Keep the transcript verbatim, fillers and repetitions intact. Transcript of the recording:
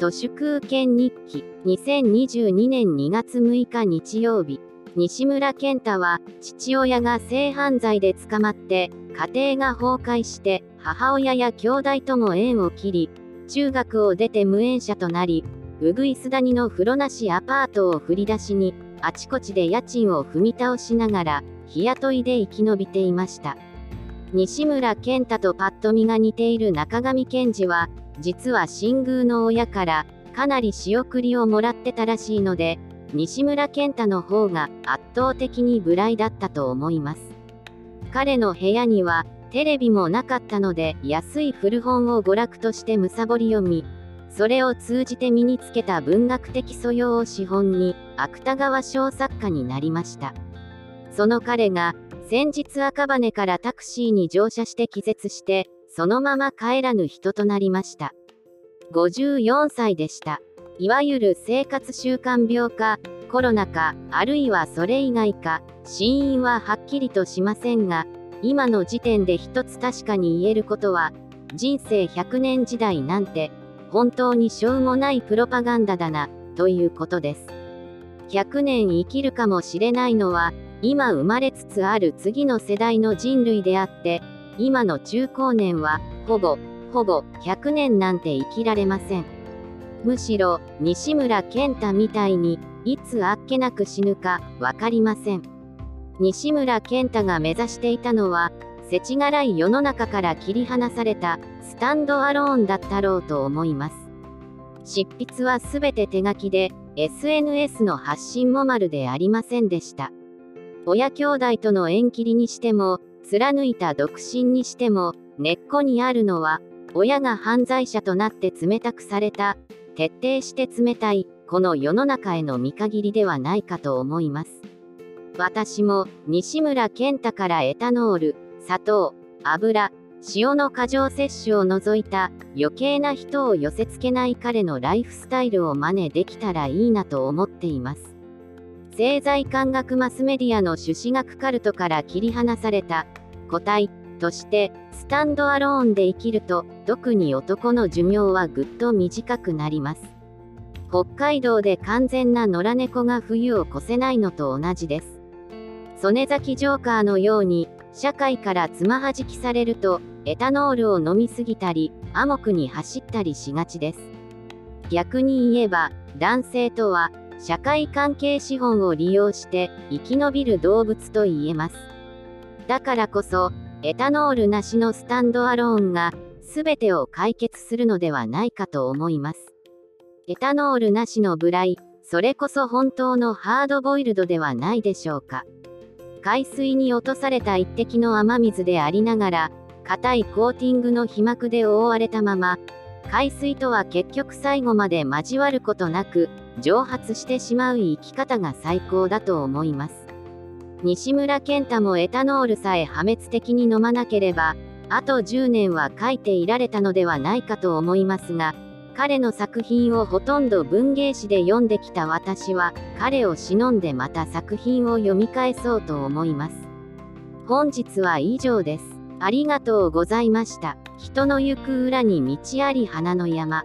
都市空権日記にせんにじゅうにねんにがつむいか日曜日、西村賢太は父親が性犯罪で捕まって家庭が崩壊して母親や兄弟とも縁を切り、中学を出て無縁者となり、うぐいす谷の風呂なしアパートを振り出しに、あちこちで家賃を踏み倒しながら日雇いで生き延びていました。西村賢太とパッと見が似ている中上健二は、実は新宮の親からかなり仕送りをもらってたらしいので、西村賢太の方が圧倒的に無頼だったと思います。彼の部屋にはテレビもなかったので、安い古本を娯楽としてむさぼり読み、それを通じて身につけた文学的素養を資本に芥川賞作家になりました。その彼が先日赤羽からタクシーに乗車して気絶して、そのまま帰らぬ人となりました。ごじゅうよんさいでした。いわゆる生活習慣病かコロナか、あるいはそれ以外か、死因ははっきりとしませんが、今の時点で一つ確かに言えることは、人生ひゃくねん時代なんて本当にしょうもないプロパガンダだなということです。ひゃくねん生きるかもしれないのは、今生まれつつある次の世代の人類であって、今の中高年はほぼほぼひゃくねんなんて生きられません。むしろ西村賢太みたいにいつあっけなく死ぬか分かりません。西村賢太が目指していたのは、世知辛い世の中から切り離されたスタンドアローンだったろうと思います。執筆はすべて手書きで、 エスエヌエス の発信もまるでありませんでした。親兄弟との縁切りにしても、貫いた独身にしても、根っこにあるのは、親が犯罪者となって冷たくされた、徹底して冷たいこの世の中への見限りではないかと思います。私も西村賢太からエタノール、砂糖、油、塩の過剰摂取を除いた余計な人を寄せ付けない彼のライフスタイルを真似できたらいいなと思っています。政財官学マスメディアの朱子学カルトから切り離された個体としてスタンドアローンで生きると、特に男の寿命はぐっと短くなります。北海道で完全な野良猫が冬を越せないのと同じです。曽根崎ジョーカーのように社会からつまはじきされると、エタノールを飲みすぎたりアモクに走ったりしがちです。逆に言えば、男性とは社会関係資本を利用して生き延びる動物と言えます。だからこそエタノールなしのスタンドアローンが全てを解決するのではないかと思います。エタノールなしの無頼、それこそ本当のハードボイルドではないでしょうか。海水に落とされた一滴の雨水でありながら、硬いコーティングの被膜で覆われたまま、海水とは結局最後まで交わることなく蒸発してしまう生き方が最高だと思います。西村賢太もエタノールさえ破滅的に飲まなければ、あとじゅうねんは書いていられたのではないかと思いますが、彼の作品をほとんど文芸誌で読んできた私は、彼を偲んでまた作品を読み返そうと思います。本日は以上です。ありがとうございました。人の行く裏に道あり花の山。